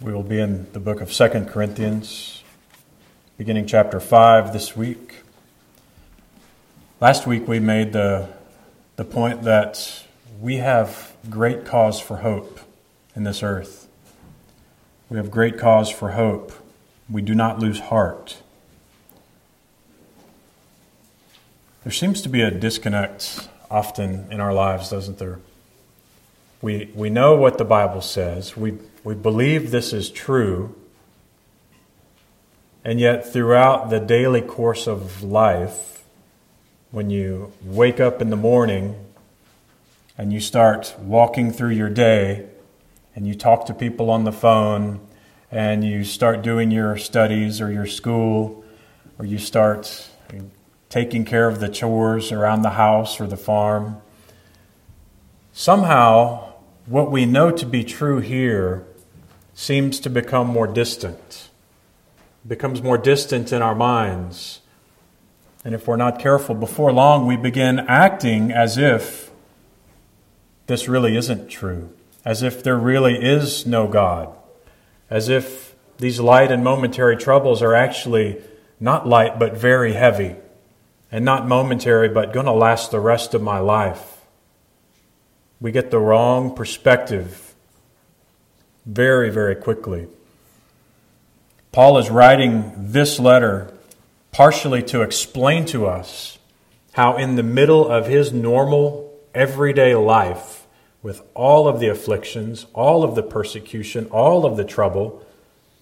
We will be in the book of Second Corinthians, beginning chapter 5 this week. Last week we made the point that we have great cause for hope in this earth. We have great cause for hope. We do not lose heart. There seems to be a disconnect often in our lives, doesn't there? We know what the Bible says. We believe this is true. And yet throughout the daily course of life, when you wake up in the morning and you start walking through your day and you talk to people on the phone and you start doing your studies or your school or you start taking care of the chores around the house or the farm, somehow what we know to be true here seems to become more distant. It becomes more distant in our minds. And if we're not careful, before long we begin acting as if this really isn't true, as if there really is no God, as if these light and momentary troubles are actually not light but very heavy, and not momentary but going to last the rest of my life. We get the wrong perspective very, very quickly. Paul is writing this letter partially to explain to us how in the middle of his normal, everyday life, with all of the afflictions, all of the persecution, all of the trouble,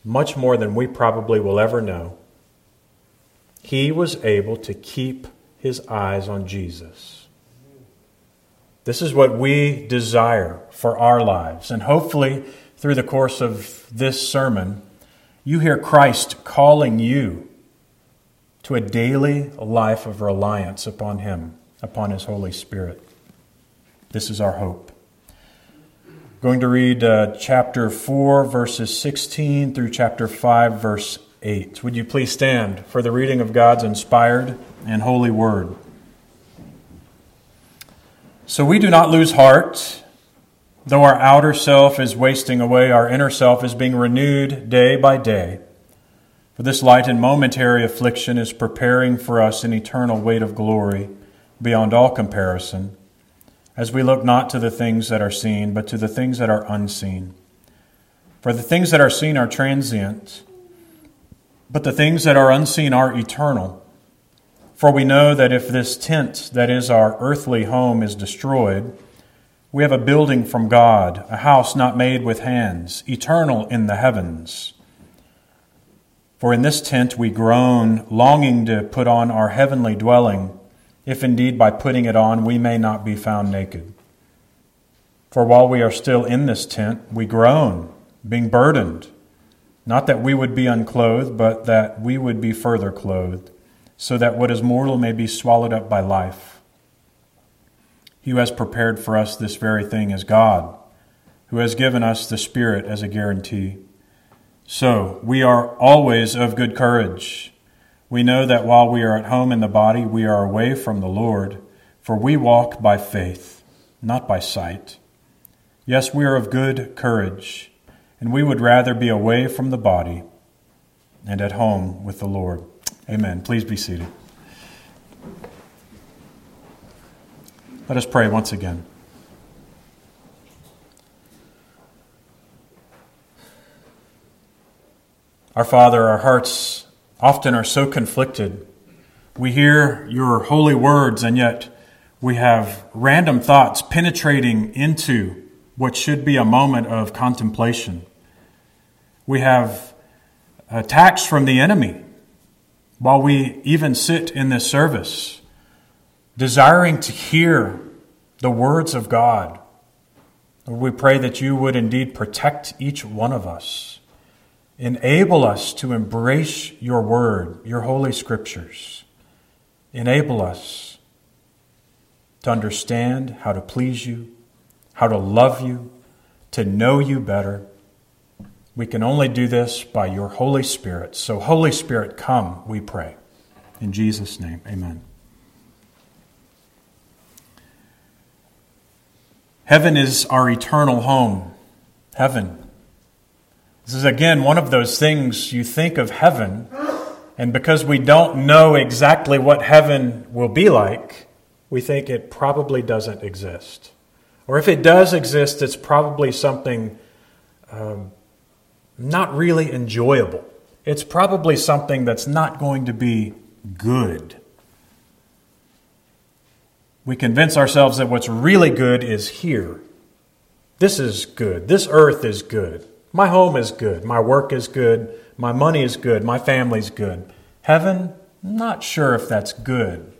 much more than we probably will ever know, he was able to keep his eyes on Jesus. This is what we desire for our lives. And hopefully, through the course of this sermon, you hear Christ calling you to a daily life of reliance upon Him, upon His Holy Spirit. This is our hope. I'm going to read chapter 4, verses 16 through chapter 5, verse 8. Would you please stand for the reading of God's inspired and holy word? So we do not lose heart, though our outer self is wasting away, our inner self is being renewed day by day. For this light and momentary affliction is preparing for us an eternal weight of glory beyond all comparison, as we look not to the things that are seen, but to the things that are unseen. For the things that are seen are transient, but the things that are unseen are eternal. For we know that if this tent that is our earthly home is destroyed, we have a building from God, a house not made with hands, eternal in the heavens. For in this tent we groan, longing to put on our heavenly dwelling, if indeed by putting it on we may not be found naked. For while we are still in this tent, we groan, being burdened, not that we would be unclothed, but that we would be further clothed, so that what is mortal may be swallowed up by life. He who has prepared for us this very thing is God, who has given us the Spirit as a guarantee. So we are always of good courage. We know that while we are at home in the body, we are away from the Lord, for we walk by faith, not by sight. Yes, we are of good courage, and we would rather be away from the body and at home with the Lord. Amen. Please be seated. Let us pray once again. Our Father, our hearts often are so conflicted. We hear your holy words, and yet we have random thoughts penetrating into what should be a moment of contemplation. We have attacks from the enemy while we even sit in this service, desiring to hear the words of God. Lord, we pray that you would indeed protect each one of us. Enable us to embrace your word, your holy scriptures. Enable us to understand how to please you, how to love you, to know you better. We can only do this by your Holy Spirit. So, Holy Spirit, come, we pray. In Jesus' name, amen. Heaven is our eternal home. Heaven. This is, again, one of those things you think of heaven, and because we don't know exactly what heaven will be like, we think it probably doesn't exist. Or if it does exist, it's probably something not really enjoyable. It's probably something that's not going to be good. We convince ourselves that what's really good is here. This is good. This earth is good. My home is good. My work is good. My money is good. My family's good. Heaven, not sure if that's good.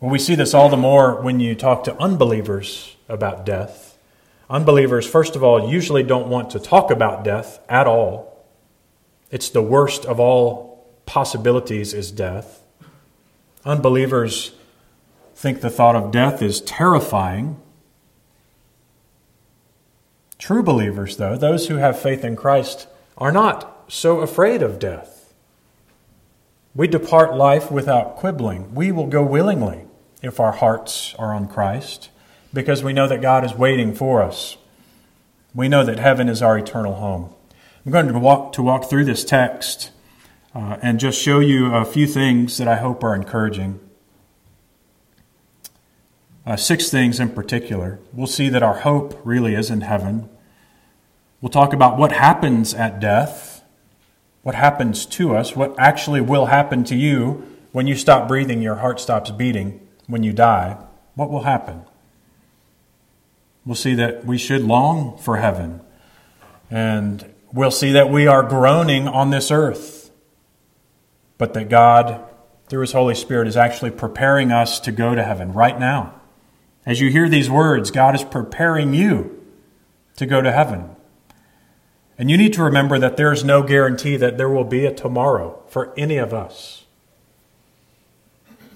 Well, we see this all the more when you talk to unbelievers about death. Unbelievers, first of all, usually don't want to talk about death at all. It's the worst of all possibilities is death. Unbelievers think the thought of death is terrifying. True believers, though, those who have faith in Christ, are not so afraid of death. We depart life without quibbling. We will go willingly if our hearts are on Christ, because we know that God is waiting for us. We know that heaven is our eternal home. I'm going to walk through this text and just show you a few things that I hope are encouraging. Six things in particular. We'll see that our hope really is in heaven. We'll talk about what happens at death, what happens to us, what actually will happen to you when you stop breathing, your heart stops beating, when you die. What will happen? We'll see that we should long for heaven. And we'll see that we are groaning on this earth, but that God, through His Holy Spirit, is actually preparing us to go to heaven right now. As you hear these words, God is preparing you to go to heaven. And you need to remember that there is no guarantee that there will be a tomorrow for any of us.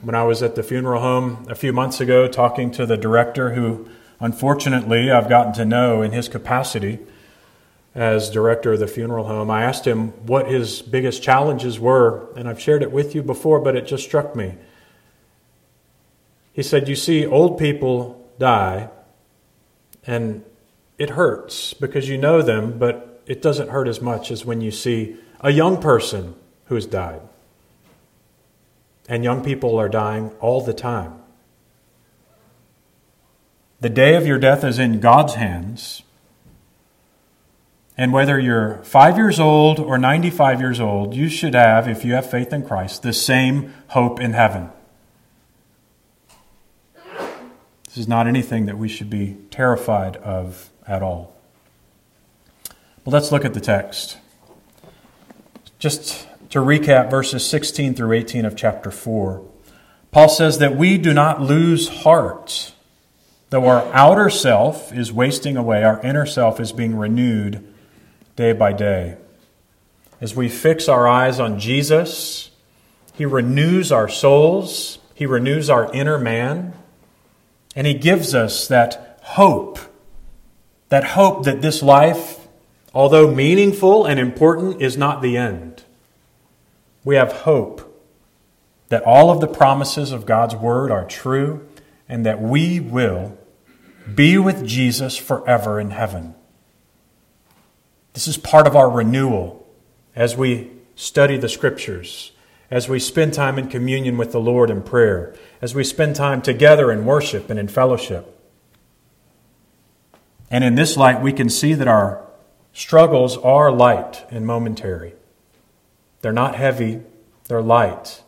When I was at the funeral home a few months ago talking to the director, who unfortunately I've gotten to know in his capacity as director of the funeral home, I asked him what his biggest challenges were, and I've shared it with you before, but it just struck me. He said, you see, old people die, and it hurts because you know them, but it doesn't hurt as much as when you see a young person who has died. And young people are dying all the time. The day of your death is in God's hands. And whether you're 5 years old or 95 years old, you should have, if you have faith in Christ, the same hope in heaven. This is not anything that we should be terrified of at all. But let's look at the text. Just to recap verses 16 through 18 of chapter 4. Paul says that we do not lose heart. Though our outer self is wasting away, our inner self is being renewed day by day. As we fix our eyes on Jesus, He renews our souls, He renews our inner man, and He gives us that hope that this life, although meaningful and important, is not the end. We have hope that all of the promises of God's Word are true and that we will be with Jesus forever in heaven. This is part of our renewal as we study the Scriptures, as we spend time in communion with the Lord in prayer, as we spend time together in worship and in fellowship. And in this light, we can see that our struggles are light and momentary. They're not heavy, they're light,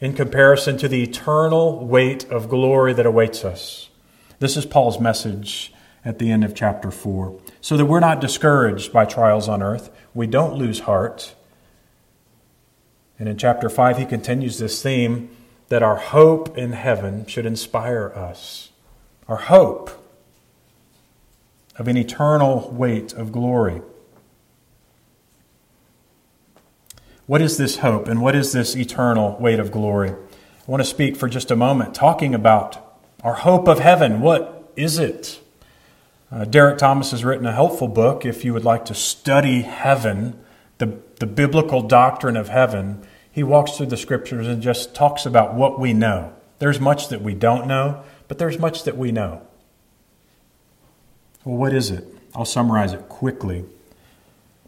in comparison to the eternal weight of glory that awaits us. This is Paul's message at the end of chapter 4. So that we're not discouraged by trials on earth. We don't lose heart. And in chapter 5, he continues this theme that our hope in heaven should inspire us. Our hope of an eternal weight of glory. What is this hope and what is this eternal weight of glory? I want to speak for just a moment talking about our hope of heaven. What is it? Derek Thomas has written a helpful book if you would like to study heaven, the biblical doctrine of heaven. He walks through the Scriptures and just talks about what we know. There's much that we don't know, but there's much that we know. Well, what is it? I'll summarize it quickly.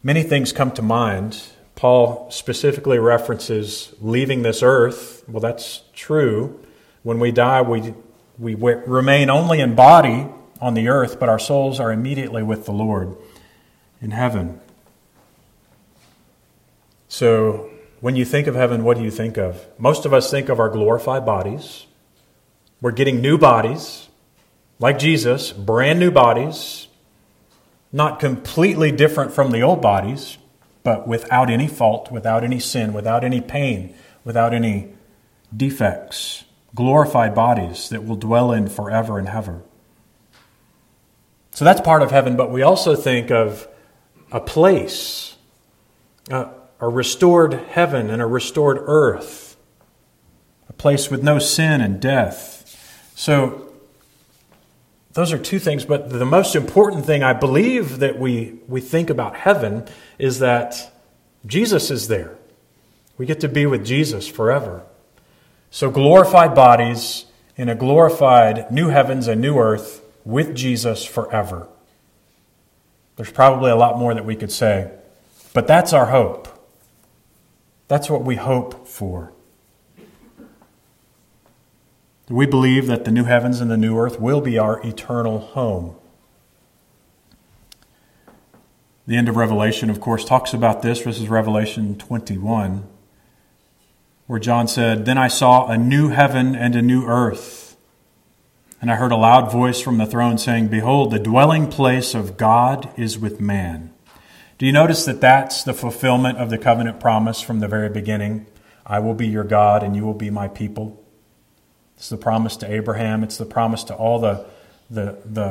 Many things come to mind. Paul specifically references leaving this earth. Well, that's true. When we die, we remain only in body on the earth, but our souls are immediately with the Lord in heaven. So when you think of heaven, what do you think of? Most of us think of our glorified bodies. We're getting new bodies, like Jesus, brand new bodies, not completely different from the old bodies, but without any fault, without any sin, without any pain, without any defects. Glorified bodies that will dwell in forever and ever. So that's part of heaven, but we also think of a place, a restored heaven and a restored earth, a place with no sin and death. So those are two things, but the most important thing I believe that we think about heaven is that Jesus is there. We get to be with Jesus forever. So glorified bodies in a glorified new heavens and new earth with Jesus forever. There's probably a lot more that we could say, but that's our hope. That's what we hope for. We believe that the new heavens and the new earth will be our eternal home. The end of Revelation, of course, talks about this. This is Revelation 21. Where John said, "Then I saw a new heaven and a new earth. And I heard a loud voice from the throne saying, 'Behold, the dwelling place of God is with man.'" Do you notice that that's the fulfillment of the covenant promise from the very beginning? I will be your God and you will be my people. It's the promise to Abraham. It's the promise to all the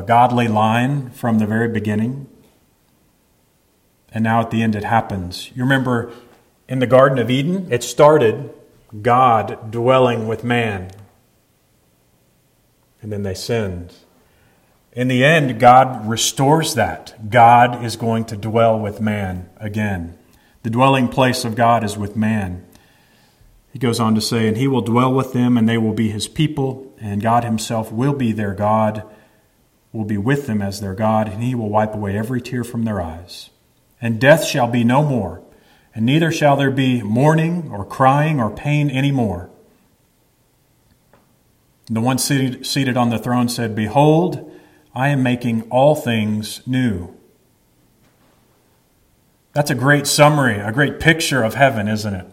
godly line from the very beginning. And now at the end it happens. You remember in the Garden of Eden, it started God dwelling with man. And then they sinned. In the end, God restores that. God is going to dwell with man again. The dwelling place of God is with man. He goes on to say, "And he will dwell with them, and they will be his people, and God himself will be their God, will be with them as their God, and he will wipe away every tear from their eyes. And death shall be no more, and neither shall there be mourning or crying or pain any more." And the one seated on the throne said, "Behold, I am making all things new." That's a great summary, a great picture of heaven, isn't it?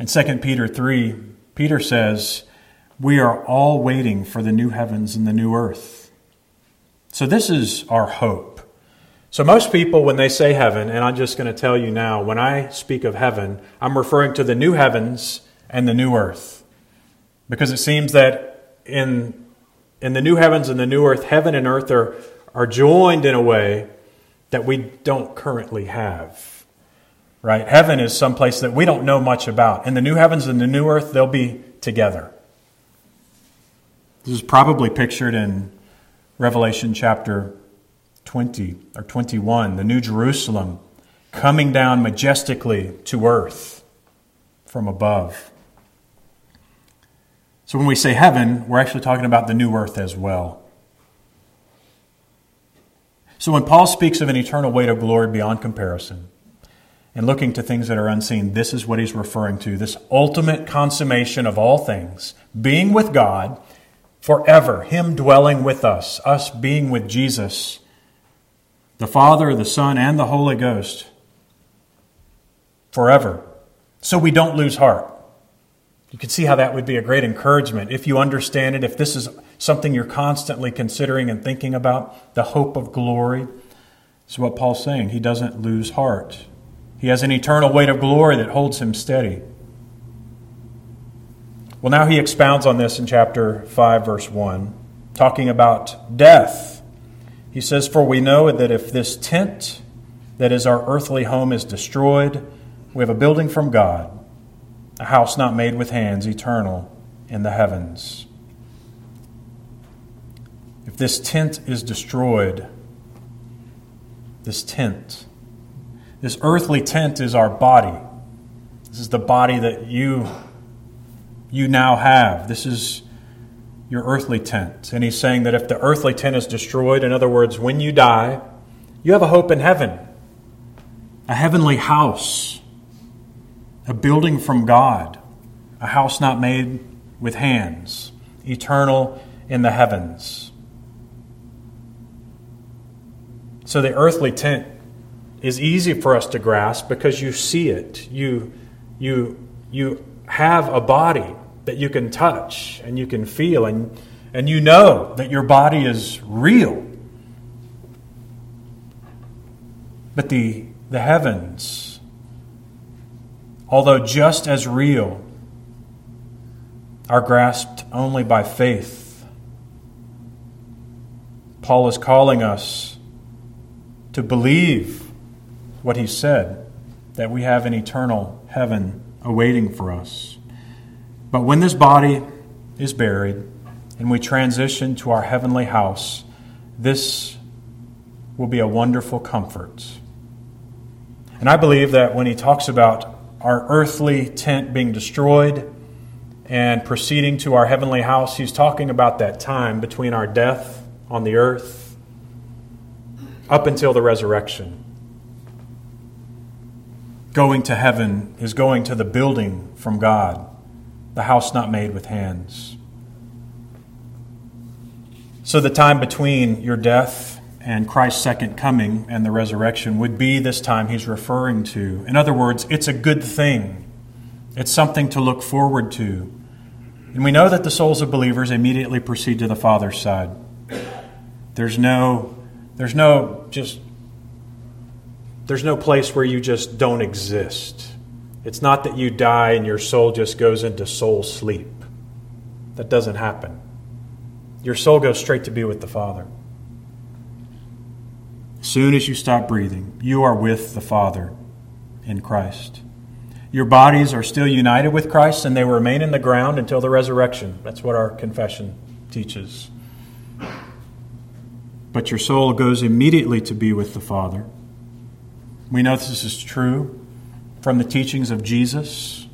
In 2 Peter 3, Peter says, "We are all waiting for the new heavens and the new earth." So this is our hope. So most people, when they say heaven, and I'm just going to tell you now, when I speak of heaven, I'm referring to the new heavens and the new earth. Because it seems that in the new heavens and the new earth, heaven and earth are joined in a way that we don't currently have. Right? Heaven is someplace that we don't know much about. In the new heavens and the new earth, they'll be together. This is probably pictured in Revelation chapter 20 or 21, the New Jerusalem coming down majestically to earth from above. So when we say heaven, we're actually talking about the new earth as well. So when Paul speaks of an eternal weight of glory beyond comparison and looking to things that are unseen, this is what he's referring to, this ultimate consummation of all things, being with God forever, him dwelling with us, us being with Jesus, the Father, the Son, and the Holy Ghost forever. So we don't lose heart. You can see how that would be a great encouragement. If you understand it, if this is something you're constantly considering and thinking about, the hope of glory, is what Paul's saying. He doesn't lose heart. He has an eternal weight of glory that holds him steady. Well, now he expounds on this in chapter 5, verse 1, talking about death. He says, "For we know that if this tent that is our earthly home is destroyed, we have a building from God, a house not made with hands, eternal in the heavens." If this tent is destroyed, this earthly tent is our body. This is the body that you now have. This is your earthly tent. And he's saying that if the earthly tent is destroyed, in other words, when you die, you have a hope in heaven, a heavenly house, a building from God, a house not made with hands, eternal in the heavens. So the earthly tent is easy for us to grasp because you see it. You have a body that you can touch and you can feel, and you know that your body is real. But the heavens, although just as real, are grasped only by faith. Paul is calling us to believe what he said, that we have an eternal heaven awaiting for us. But when this body is buried and we transition to our heavenly house, this will be a wonderful comfort. And I believe that when he talks about our earthly tent being destroyed and proceeding to our heavenly house, he's talking about that time between our death on the earth up until the resurrection. Going to heaven is going to the building from God, the house not made with hands. So the time between your death and Christ's second coming and the resurrection would be this time he's referring to. In other words, it's a good thing. It's something to look forward to. And we know that the souls of believers immediately proceed to the Father's side. There's no place where you just don't exist. It's not that you die and your soul just goes into soul sleep. That doesn't happen. Your soul goes straight to be with the Father. As soon as you stop breathing, you are with the Father in Christ. Your bodies are still united with Christ, and they will remain in the ground until the resurrection. That's what our confession teaches. But your soul goes immediately to be with the Father. We know this is true from the teachings of Jesus,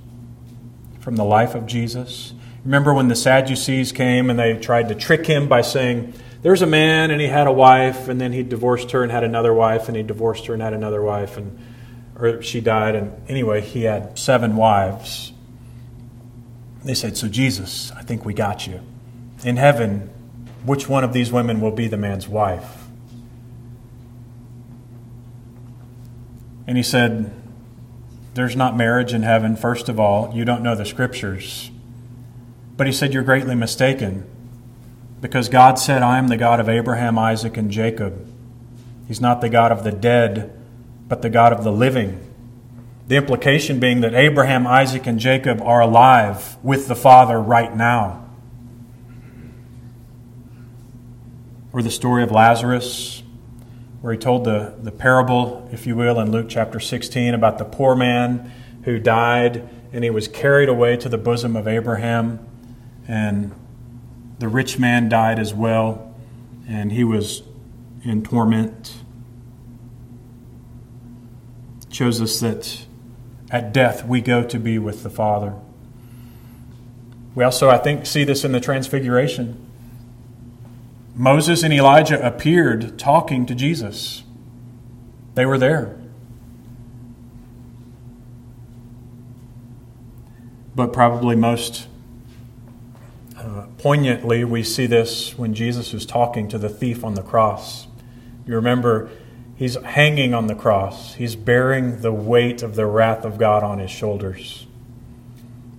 from the life of Jesus. Remember when the Sadducees came and they tried to trick him by saying, there's a man and he had a wife, and then he divorced her and had another wife, and he divorced her and had another wife, and or she died, and anyway, he had 7 wives. They said, so Jesus, I think we got you. In heaven, which one of these women will be the man's wife? And he said, there's not marriage in heaven, first of all. You don't know the Scriptures. But he said, you're greatly mistaken, because God said, I am the God of Abraham, Isaac, and Jacob. He's not the God of the dead, but the God of the living. The implication being that Abraham, Isaac, and Jacob are alive with the Father right now. Or the story of Lazarus, where he told the parable, if you will, in Luke chapter 16 about the poor man who died and he was carried away to the bosom of Abraham, and the rich man died as well, and he was in torment. It shows us that at death we go to be with the Father. We also, I think, see this in the Transfiguration. Moses and Elijah appeared talking to Jesus. They were there. But probably most poignantly, we see this when Jesus is talking to the thief on the cross. You remember, he's hanging on the cross. He's bearing the weight of the wrath of God on his shoulders.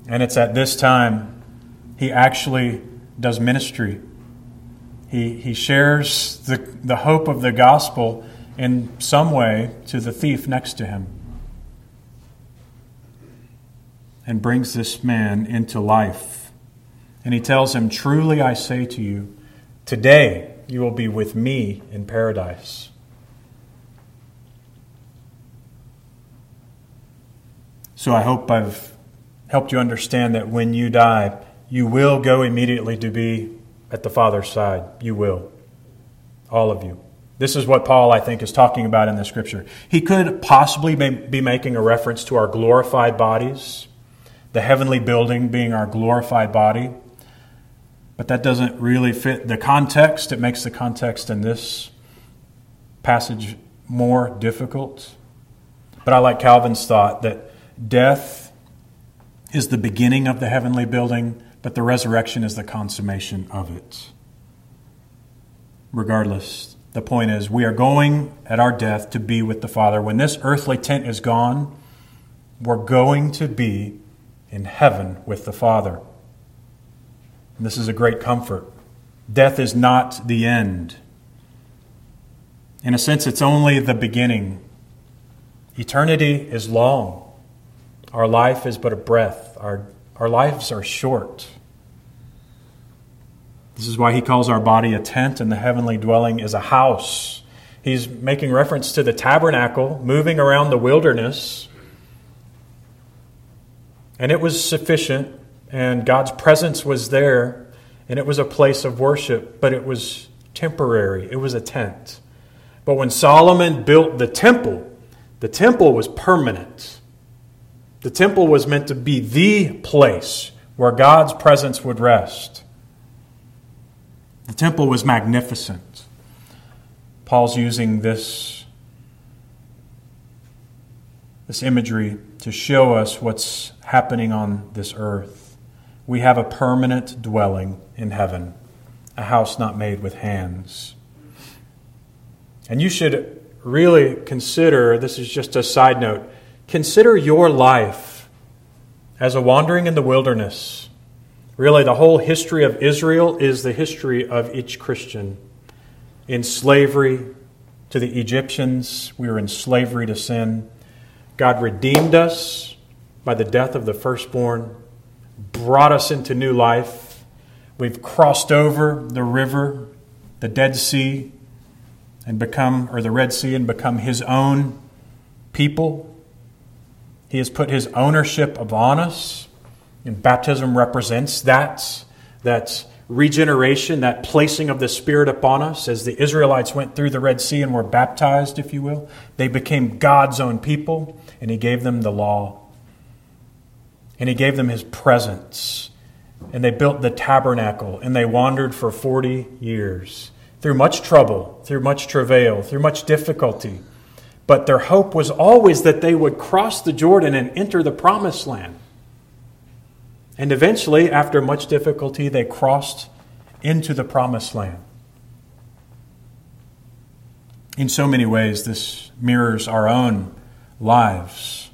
And it's at this time he actually does ministry. He shares the hope of the gospel in some way to the thief next to him and brings this man into life. And he tells him, truly I say to you, today you will be with me in paradise. So I hope I've helped you understand that when you die, you will go immediately to be at the Father's side. You will. All of you. This is what Paul, I think, is talking about in the Scripture. He could possibly be making a reference to our glorified bodies, the heavenly building being our glorified body. But that doesn't really fit the context. It makes the context in this passage more difficult. But I like Calvin's thought that death is the beginning of the heavenly building, but the resurrection is the consummation of it. Regardless, the point is we are going at our death to be with the Father. When this earthly tent is gone, we're going to be in heaven with the Father. And this is a great comfort. Death is not the end. In a sense, it's only the beginning. Eternity is long. Our life is but a breath. Our lives are short. This is why he calls our body a tent and the heavenly dwelling is a house. He's making reference to the tabernacle moving around the wilderness. And it was sufficient, and God's presence was there, and it was a place of worship, but it was temporary. It was a tent. But when Solomon built the temple was permanent. The temple was meant to be the place where God's presence would rest. The temple was magnificent. Paul's using this imagery to show us what's happening on this earth. We have a permanent dwelling in heaven, a house not made with hands. And you should really consider, this is just a side note, consider your life as a wandering in the wilderness. Really, the whole history of Israel is the history of each Christian. In slavery to the Egyptians, we were in slavery to sin. God redeemed us by the death of the firstborn, brought us into new life. We've crossed over the river, the Dead Sea, the Red Sea, and become His own people. He has put His ownership upon us. And baptism represents that regeneration, that placing of the Spirit upon us. As the Israelites went through the Red Sea and were baptized, if you will, they became God's own people, and He gave them the law. And He gave them His presence. And they built the tabernacle, and they wandered for 40 years through much trouble, through much travail, through much difficulty. But their hope was always that they would cross the Jordan and enter the Promised Land. And eventually, after much difficulty, they crossed into the Promised Land. In so many ways, this mirrors our own lives.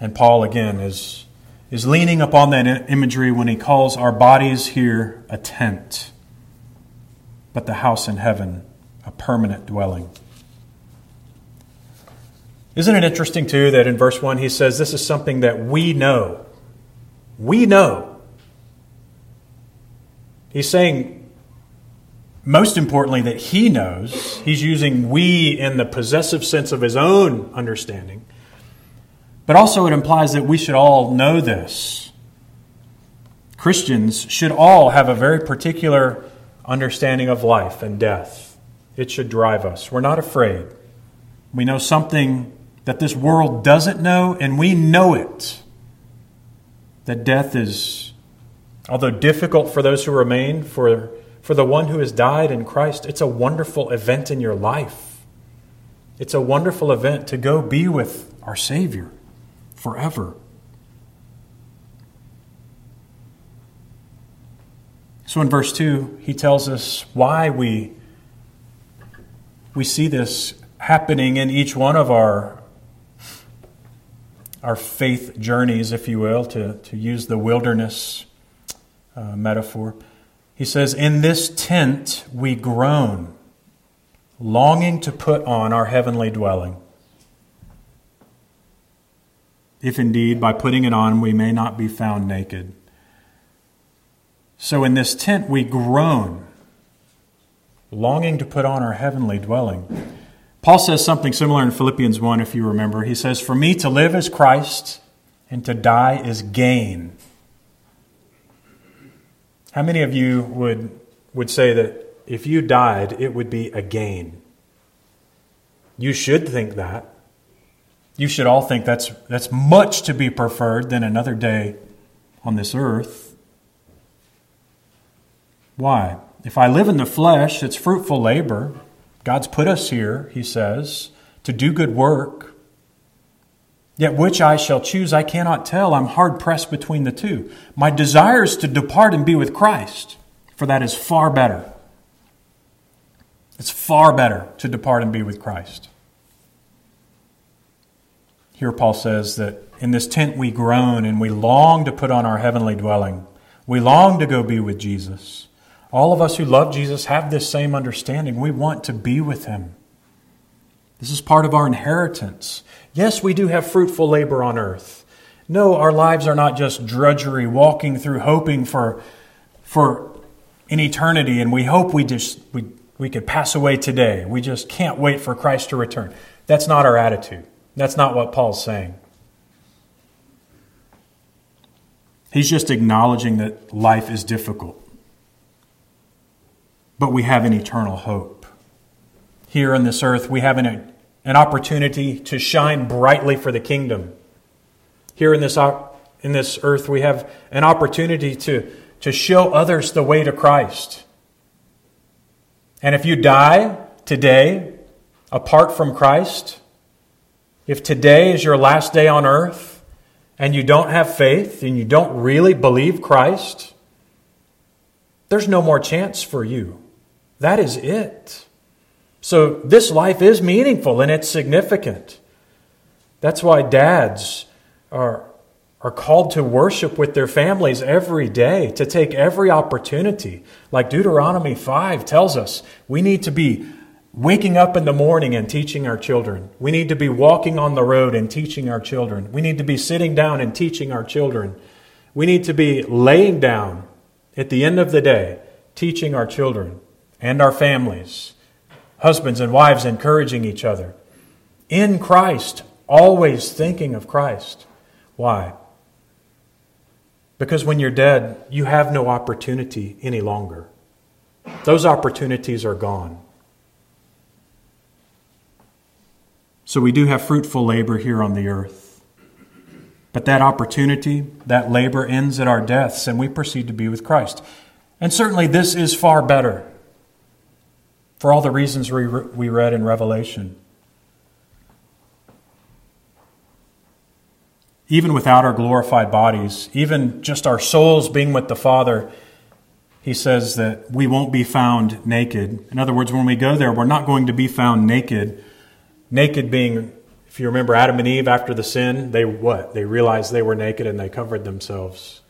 And Paul, again, is leaning upon that imagery when he calls our bodies here a tent, but the house in heaven, a permanent dwelling. Isn't it interesting, too, that in verse 1 he says, this is something that we know. We know. He's saying, most importantly, that he knows. He's using we in the possessive sense of his own understanding. But also it implies that we should all know this. Christians should all have a very particular understanding of life and death. It should drive us. We're not afraid. We know something that this world doesn't know, and we know it. That death is, although difficult for those who remain, for the one who has died in Christ, it's a wonderful event in your life. It's a wonderful event to go be with our Savior forever. So in verse 2, he tells us why we see this happening in each one of our faith journeys, if you will, to use the wilderness metaphor. He says, in this tent we groan, longing to put on our heavenly dwelling. If indeed by putting it on we may not be found naked. So in this tent we groan, longing to put on our heavenly dwelling. Paul says something similar in Philippians 1, if you remember. He says, for me to live is Christ, and to die is gain. How many of you would say that if you died, it would be a gain? You should think that. You should all think that's much to be preferred than another day on this earth. Why? If I live in the flesh, it's fruitful labor. God's put us here, he says, to do good work. Yet which I shall choose, I cannot tell. I'm hard pressed between the two. My desire is to depart and be with Christ, for that is far better. It's far better to depart and be with Christ. Here Paul says that in this tent we groan and we long to put on our heavenly dwelling. We long to go be with Jesus. All of us who love Jesus have this same understanding. We want to be with him. This is part of our inheritance. Yes, we do have fruitful labor on earth. No, our lives are not just drudgery, walking through hoping for an eternity, and we hope we could pass away today. We just can't wait for Christ to return. That's not our attitude. That's not what Paul's saying. He's just acknowledging that life is difficult. But we have an eternal hope. Here on this earth, we have an opportunity to shine brightly for the kingdom. Here in this earth, we have an opportunity to show others the way to Christ. And if you die today, apart from Christ, if today is your last day on earth, and you don't have faith, and you don't really believe Christ, there's no more chance for you. That is it. So this life is meaningful and it's significant. That's why dads are called to worship with their families every day, to take every opportunity. Like Deuteronomy 5 tells us, we need to be waking up in the morning and teaching our children. We need to be walking on the road and teaching our children. We need to be sitting down and teaching our children. We need to be laying down at the end of the day, teaching our children and our families. Husbands and wives encouraging each other. In Christ, always thinking of Christ. Why? Because when you're dead, you have no opportunity any longer. Those opportunities are gone. So we do have fruitful labor here on the earth. But that opportunity, that labor ends at our deaths, and we proceed to be with Christ. And certainly this is far better for all the reasons we read in Revelation. Even without our glorified bodies, even just our souls being with the Father, he says that we won't be found naked. In other words, when we go there, we're not going to be found naked. Naked being, if you remember Adam and Eve after the sin, they realized they were naked and they covered themselves.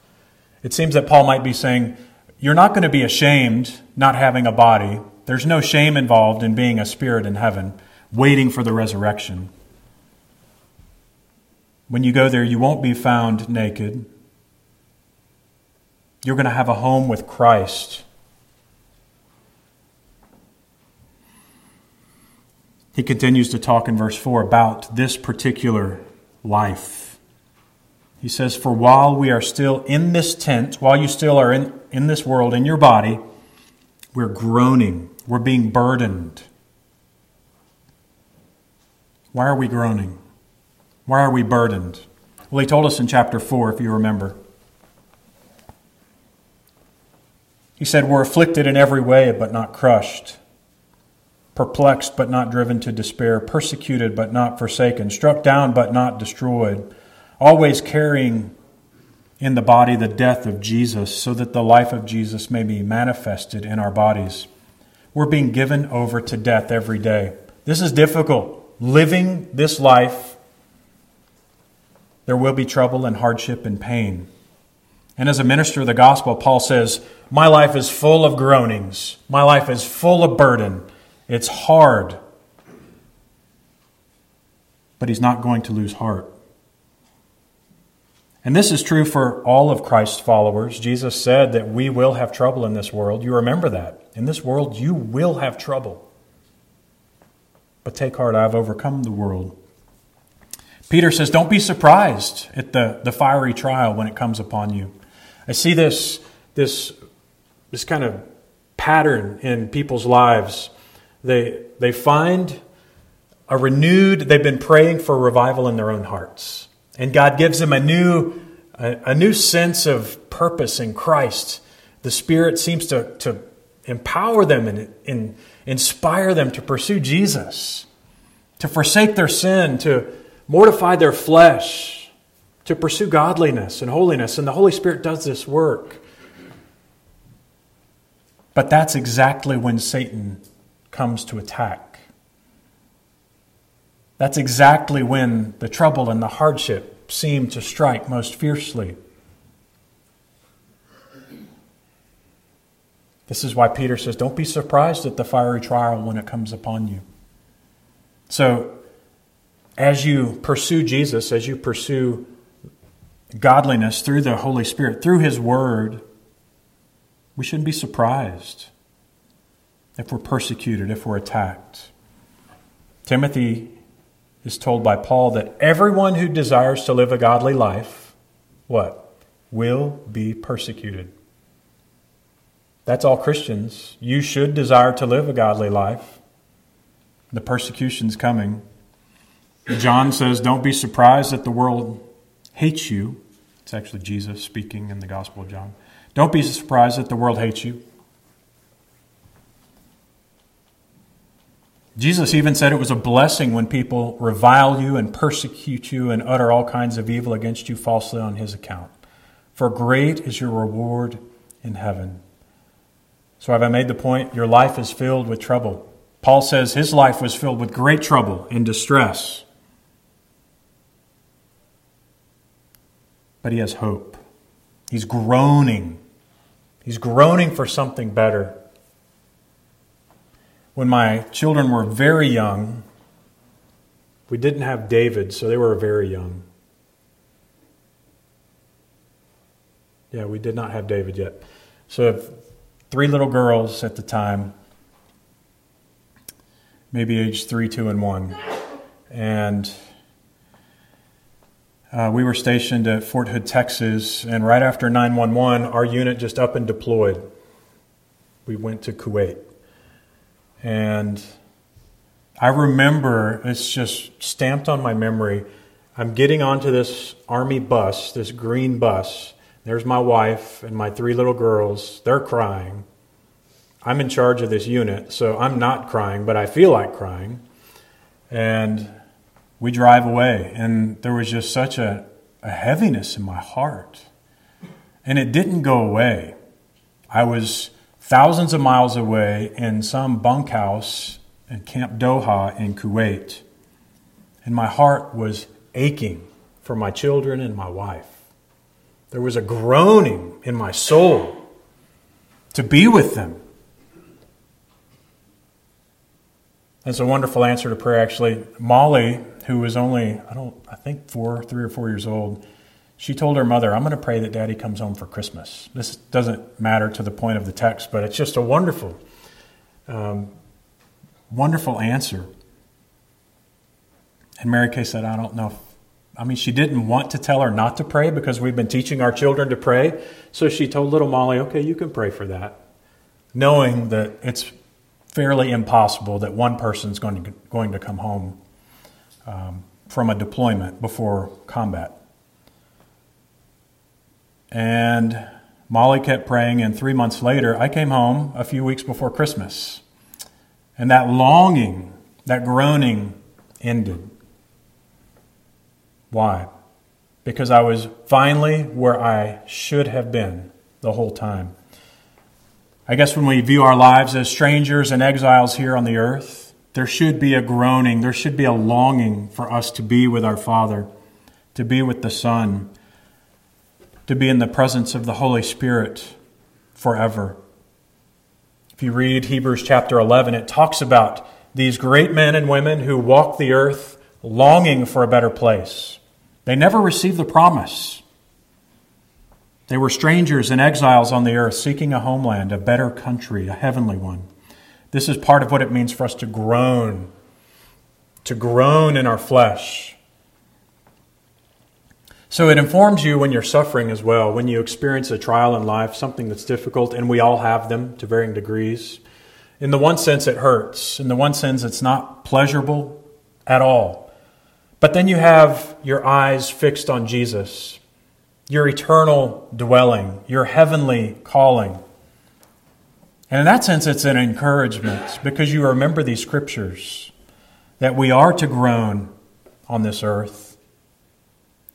It seems that Paul might be saying, you're not going to be ashamed not having a body. There's no shame involved in being a spirit in heaven, waiting for the resurrection. When you go there, you won't be found naked. You're going to have a home with Christ. He continues to talk in verse 4 about this particular life. He says, for while we are still in this tent, while you still are in this world, in your body, we're groaning. We're being burdened. Why are we groaning? Why are we burdened? Well, he told us in chapter 4, if you remember. He said, we're afflicted in every way, but not crushed. Perplexed, but not driven to despair. Persecuted, but not forsaken. Struck down, but not destroyed. Always carrying in the body the death of Jesus, so that the life of Jesus may be manifested in our bodies. We're being given over to death every day. This is difficult. Living this life, there will be trouble and hardship and pain. And as a minister of the gospel, Paul says, my life is full of groanings. My life is full of burden. It's hard. But he's not going to lose heart. And this is true for all of Christ's followers. Jesus said that we will have trouble in this world. You remember that. In this world, you will have trouble. But take heart, I've overcome the world. Peter says, don't be surprised at the fiery trial when it comes upon you. I see this kind of pattern in people's lives. They find a renewed, they've been praying for revival in their own hearts. And God gives them a new sense of purpose in Christ. The Spirit seems to empower them and inspire them to pursue Jesus, to forsake their sin, to mortify their flesh, to pursue godliness and holiness. And the Holy Spirit does this work. But that's exactly when Satan comes to attack. That's exactly when the trouble and the hardship seem to strike most fiercely. This is why Peter says, don't be surprised at the fiery trial when it comes upon you. So, as you pursue Jesus, as you pursue godliness through the Holy Spirit, through His Word, we shouldn't be surprised if we're persecuted, if we're attacked. Timothy is told by Paul that everyone who desires to live a godly life, what? Will be persecuted. That's all Christians. You should desire to live a godly life. The persecution's coming. John says, don't be surprised that the world hates you. It's actually Jesus speaking in the Gospel of John. Don't be surprised that the world hates you. Jesus even said it was a blessing when people revile you and persecute you and utter all kinds of evil against you falsely on His account. For great is your reward in heaven. So have I made the point? Your life is filled with trouble. Paul says his life was filled with great trouble and distress. But he has hope. He's groaning. He's groaning for something better. When my children were very young, we didn't have David, so they were very young. Yeah, we did not have David yet. So 3 little girls at the time, maybe age 3, 2, and 1. And we were stationed at Fort Hood, Texas, and right after 9/11, our unit just up and deployed. We went to Kuwait. And I remember, it's just stamped on my memory, I'm getting onto this Army bus, this green bus. There's my wife and my 3 little girls. They're crying. I'm in charge of this unit, so I'm not crying, but I feel like crying. And we drive away, and there was just such a heaviness in my heart. And it didn't go away. I was thousands of miles away in some bunkhouse at Camp Doha in Kuwait. And my heart was aching for my children and my wife. There was a groaning in my soul to be with them. That's a wonderful answer to prayer, actually. Molly, who was only, I think 3 or 4 years old, she told her mother, I'm going to pray that Daddy comes home for Christmas. This doesn't matter to the point of the text, but it's just a wonderful, wonderful answer. And Mary Kay said, I don't know. She didn't want to tell her not to pray because we've been teaching our children to pray. So she told little Molly, okay, you can pray for that, knowing that it's fairly impossible that one person's going to come home from a deployment before combat. And Molly kept praying, and 3 months later, I came home a few weeks before Christmas. And that longing, that groaning ended. Why? Because I was finally where I should have been the whole time. I guess when we view our lives as strangers and exiles here on the earth, there should be a groaning, there should be a longing for us to be with our Father, to be with the Son, to be in the presence of the Holy Spirit forever. If you read Hebrews chapter 11, it talks about these great men and women who walked the earth longing for a better place. They never received the promise. They were strangers and exiles on the earth, seeking a homeland, a better country, a heavenly one. This is part of what it means for us to groan in our flesh. So it informs you when you're suffering as well, when you experience a trial in life, something that's difficult, and we all have them to varying degrees. In the one sense, it hurts. In the one sense, it's not pleasurable at all. But then you have your eyes fixed on Jesus, your eternal dwelling, your heavenly calling. And in that sense, it's an encouragement because you remember these scriptures that we are to groan on this earth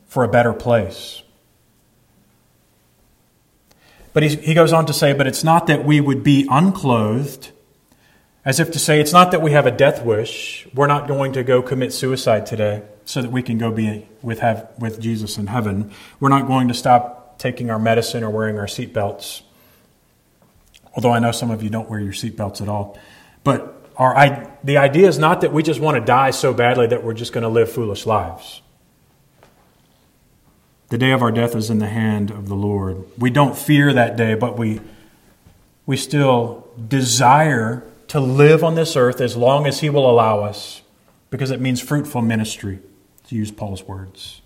for a better place. But he goes on to say, but it's not that we would be unclothed, as if to say, it's not that we have a death wish. We're not going to go commit suicide today so that we can go be with Jesus in heaven. We're not going to stop taking our medicine or wearing our seatbelts. Although I know some of you don't wear your seatbelts at all. But the idea is not that we just want to die so badly that we're just going to live foolish lives. The day of our death is in the hand of the Lord. We don't fear that day, but we still desire to live on this earth as long as He will allow us, because it means fruitful ministry, to use Paul's words.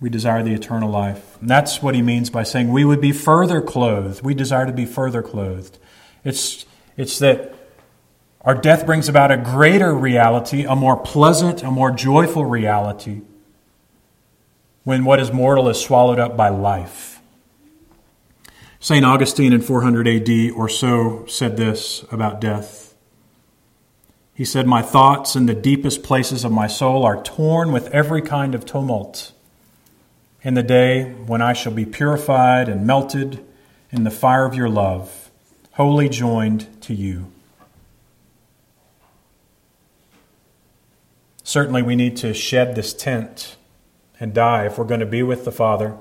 We desire the eternal life. And that's what he means by saying we would be further clothed. We desire to be further clothed. It's that our death brings about a greater reality, a more pleasant, a more joyful reality, when what is mortal is swallowed up by life. St. Augustine in 400 AD or so said this about death. He said, "My thoughts in the deepest places of my soul are torn with every kind of tumult. In the day when I shall be purified and melted in the fire of your love, wholly joined to you." Certainly we need to shed this tent and die if we're going to be with the Father,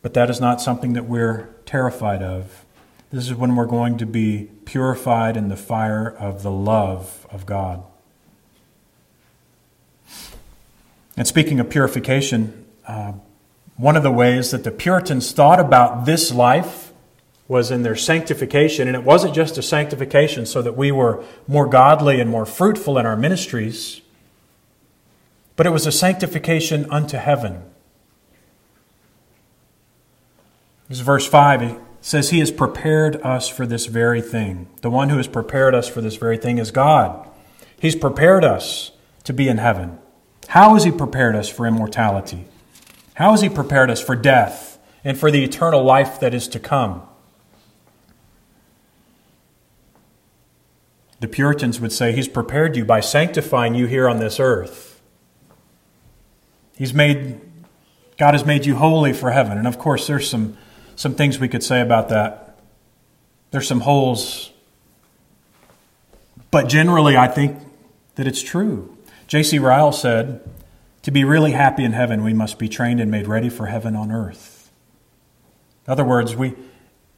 but that is not something that we're terrified of. This is when we're going to be purified in the fire of the love of God. And speaking of purification, one of the ways that the Puritans thought about this life was in their sanctification. And it wasn't just a sanctification so that we were more godly and more fruitful in our ministries, but it was a sanctification unto heaven. This is verse 5. It says, He has prepared us for this very thing. The one who has prepared us for this very thing is God. He's prepared us to be in heaven. How has He prepared us for immortality? How has He prepared us for death and for the eternal life that is to come? The Puritans would say He's prepared you by sanctifying you here on this earth. God has made you holy for heaven. And of course, there's some things we could say about that. There's some holes. But generally, I think that it's true. J.C. Ryle said, "To be really happy in heaven, we must be trained and made ready for heaven on earth." In other words, we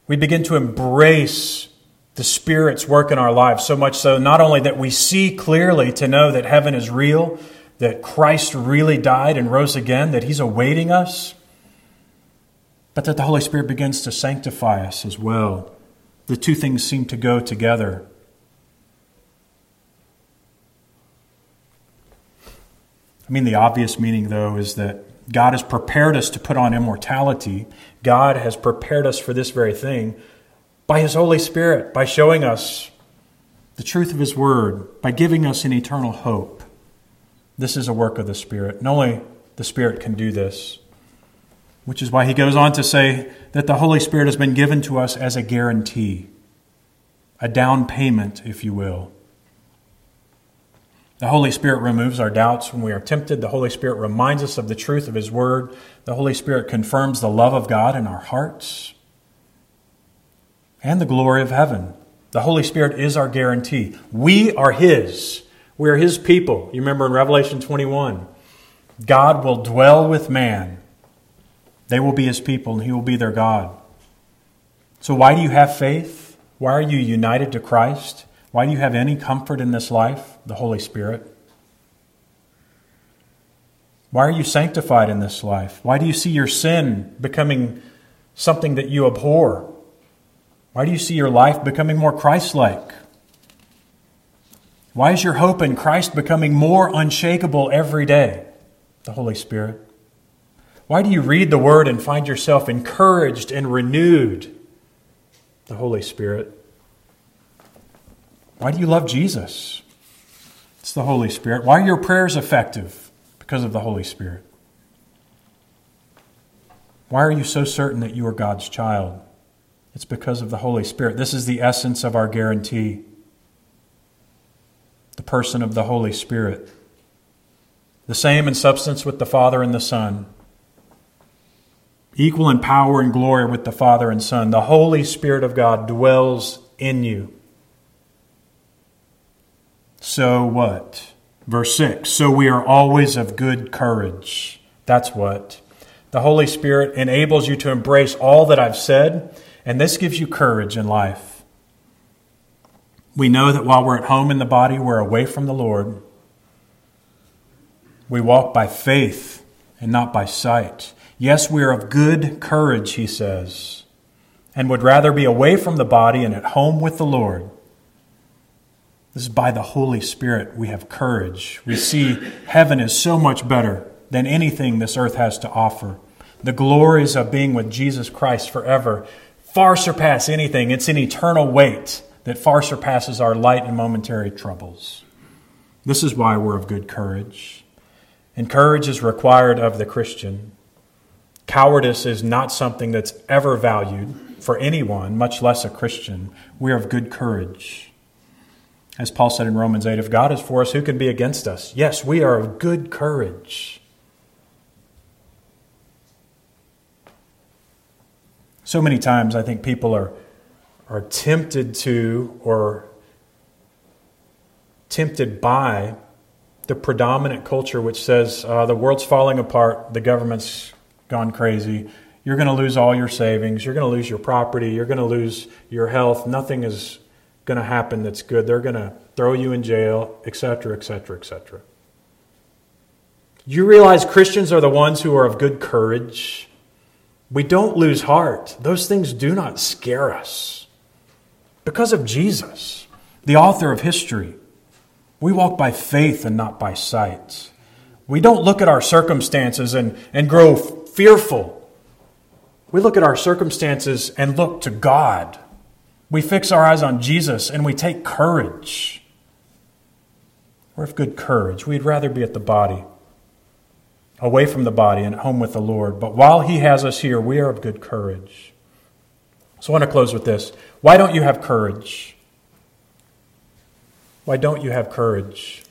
begin to embrace the Spirit's work in our lives so much so not only that we see clearly to know that heaven is real, that Christ really died and rose again, that He's awaiting us, but that the Holy Spirit begins to sanctify us as well. The two things seem to go together. I mean, the obvious meaning, though, is that God has prepared us to put on immortality. God has prepared us for this very thing by His Holy Spirit, by showing us the truth of His Word, by giving us an eternal hope. This is a work of the Spirit, and only the Spirit can do this, which is why he goes on to say that the Holy Spirit has been given to us as a guarantee, a down payment, if you will. The Holy Spirit removes our doubts when we are tempted. The Holy Spirit reminds us of the truth of His Word. The Holy Spirit confirms the love of God in our hearts and the glory of heaven. The Holy Spirit is our guarantee. We are His. We are His people. You remember in Revelation 21, God will dwell with man. They will be His people and He will be their God. So why do you have faith? Why are you united to Christ? Why do you have any comfort in this life? The Holy Spirit. Why are you sanctified in this life? Why do you see your sin becoming something that you abhor? Why do you see your life becoming more Christ-like? Why is your hope in Christ becoming more unshakable every day? The Holy Spirit. Why do you read the Word and find yourself encouraged and renewed? The Holy Spirit. Why do you love Jesus? It's the Holy Spirit. Why are your prayers effective? Because of the Holy Spirit. Why are you so certain that you are God's child? It's because of the Holy Spirit. This is the essence of our guarantee. The person of the Holy Spirit. The same in substance with the Father and the Son. Equal in power and glory with the Father and Son. The Holy Spirit of God dwells in you. So what? Verse 6. So we are always of good courage. That's what. The Holy Spirit enables you to embrace all that I've said, and this gives you courage in life. We know that while we're at home in the body, we're away from the Lord. We walk by faith and not by sight. Yes, we are of good courage, he says, and would rather be away from the body and at home with the Lord. This is by the Holy Spirit we have courage. We see heaven is so much better than anything this earth has to offer. The glories of being with Jesus Christ forever far surpass anything. It's an eternal weight that far surpasses our light and momentary troubles. This is why we're of good courage. And courage is required of the Christian. Cowardice is not something that's ever valued for anyone, much less a Christian. We are of good courage. As Paul said in Romans 8, if God is for us, who can be against us? Yes, we are of good courage. So many times I think people are tempted to or tempted by the predominant culture which says the world's falling apart, the government's gone crazy, you're going to lose all your savings, you're going to lose your property, you're going to lose your health, nothing is going to happen that's good, they're going to throw you in jail, etc., etc., etc. You realize Christians are the ones who are of good courage. We don't lose heart. Those things do not scare us. Because of Jesus, the author of history, we walk by faith and not by sight. We don't look at our circumstances and grow fearful. We look at our circumstances and look to God. We fix our eyes on Jesus and we take courage. We're of good courage. We'd rather be at the body. Away from the body and at home with the Lord. But while He has us here, we are of good courage. So I want to close with this. Why don't you have courage? Why don't you have courage?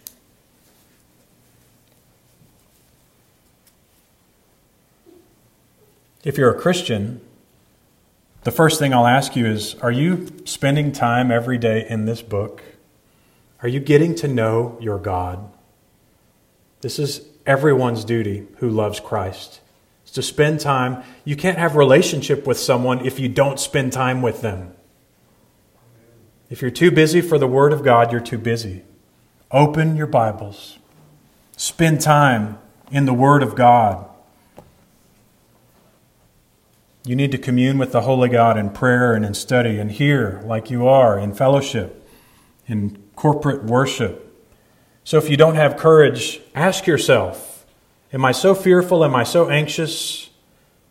If you're a Christian, the first thing I'll ask you is, are you spending time every day in this book? Are you getting to know your God? This is everyone's duty who loves Christ. It's to spend time. You can't have a relationship with someone if you don't spend time with them. If you're too busy for the Word of God, you're too busy. Open your Bibles. Spend time in the Word of God. You need to commune with the Holy God in prayer and in study and here, like you are, in fellowship, in corporate worship. So if you don't have courage, ask yourself, am I so fearful? Am I so anxious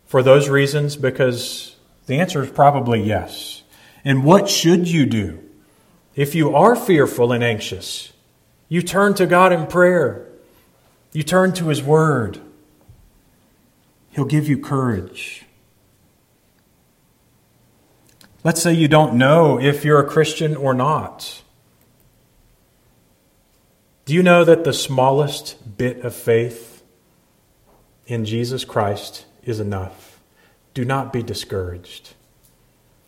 for those reasons? Because the answer is probably yes. And what should you do? If you are fearful and anxious, you turn to God in prayer. You turn to His Word. He'll give you courage. Let's say you don't know if you're a Christian or not. Do you know that the smallest bit of faith in Jesus Christ is enough? Do not be discouraged.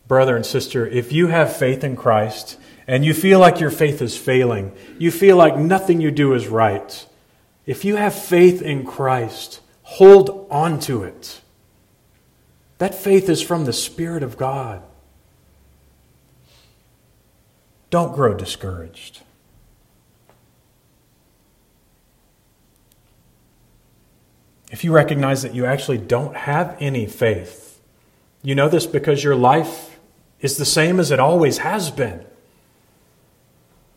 Brother and sister, if you have faith in Christ and you feel like your faith is failing, you feel like nothing you do is right, if you have faith in Christ, hold on to it. That faith is from the Spirit of God. Don't grow discouraged. If you recognize that you actually don't have any faith, you know this because your life is the same as it always has been.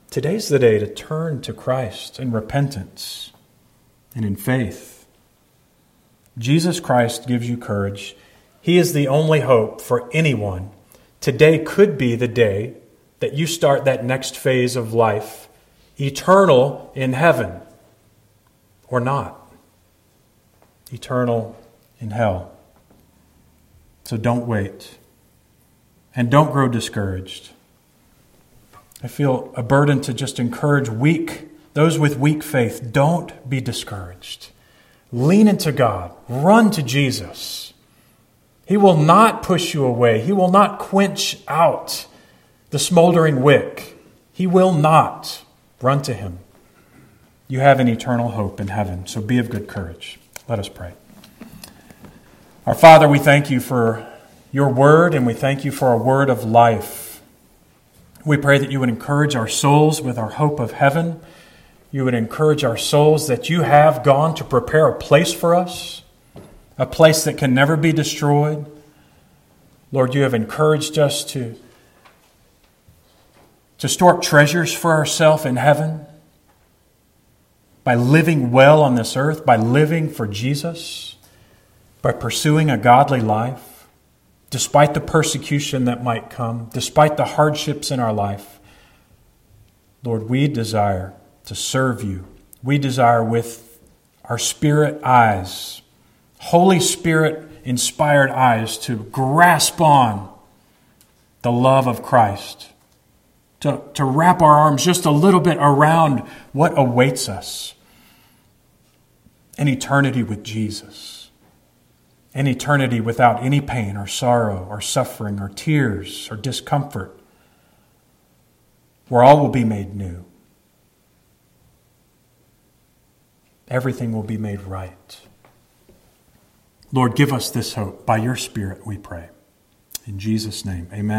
Today's the day to turn to Christ in repentance and in faith. Jesus Christ gives you courage. He is the only hope for anyone. Today could be the day that you start that next phase of life, eternal in heaven or not. Eternal in hell. So don't wait. and don't grow discouraged. I feel a burden to just encourage those with weak faith. Don't be discouraged. Lean into God. Run to Jesus. He will not push you away. He will not quench out the smoldering wick. He will not. Run to Him. You have an eternal hope in heaven, so be of good courage. Let us pray. Our Father, we thank You for Your word, and we thank You for a word of life. We pray that You would encourage our souls with our hope of heaven. You would encourage our souls that You have gone to prepare a place for us, a place that can never be destroyed. Lord, You have encouraged us to store up treasures for ourselves in heaven by living well on this earth, by living for Jesus, by pursuing a godly life, despite the persecution that might come, despite the hardships in our life. Lord, we desire to serve You. We desire with our spirit eyes, Holy Spirit-inspired eyes, to grasp on the love of Christ. To wrap our arms just a little bit around what awaits us. An eternity with Jesus. An eternity without any pain or sorrow or suffering or tears or discomfort. Where all will be made new. Everything will be made right. Lord, give us this hope by Your Spirit, we pray. In Jesus' name, amen.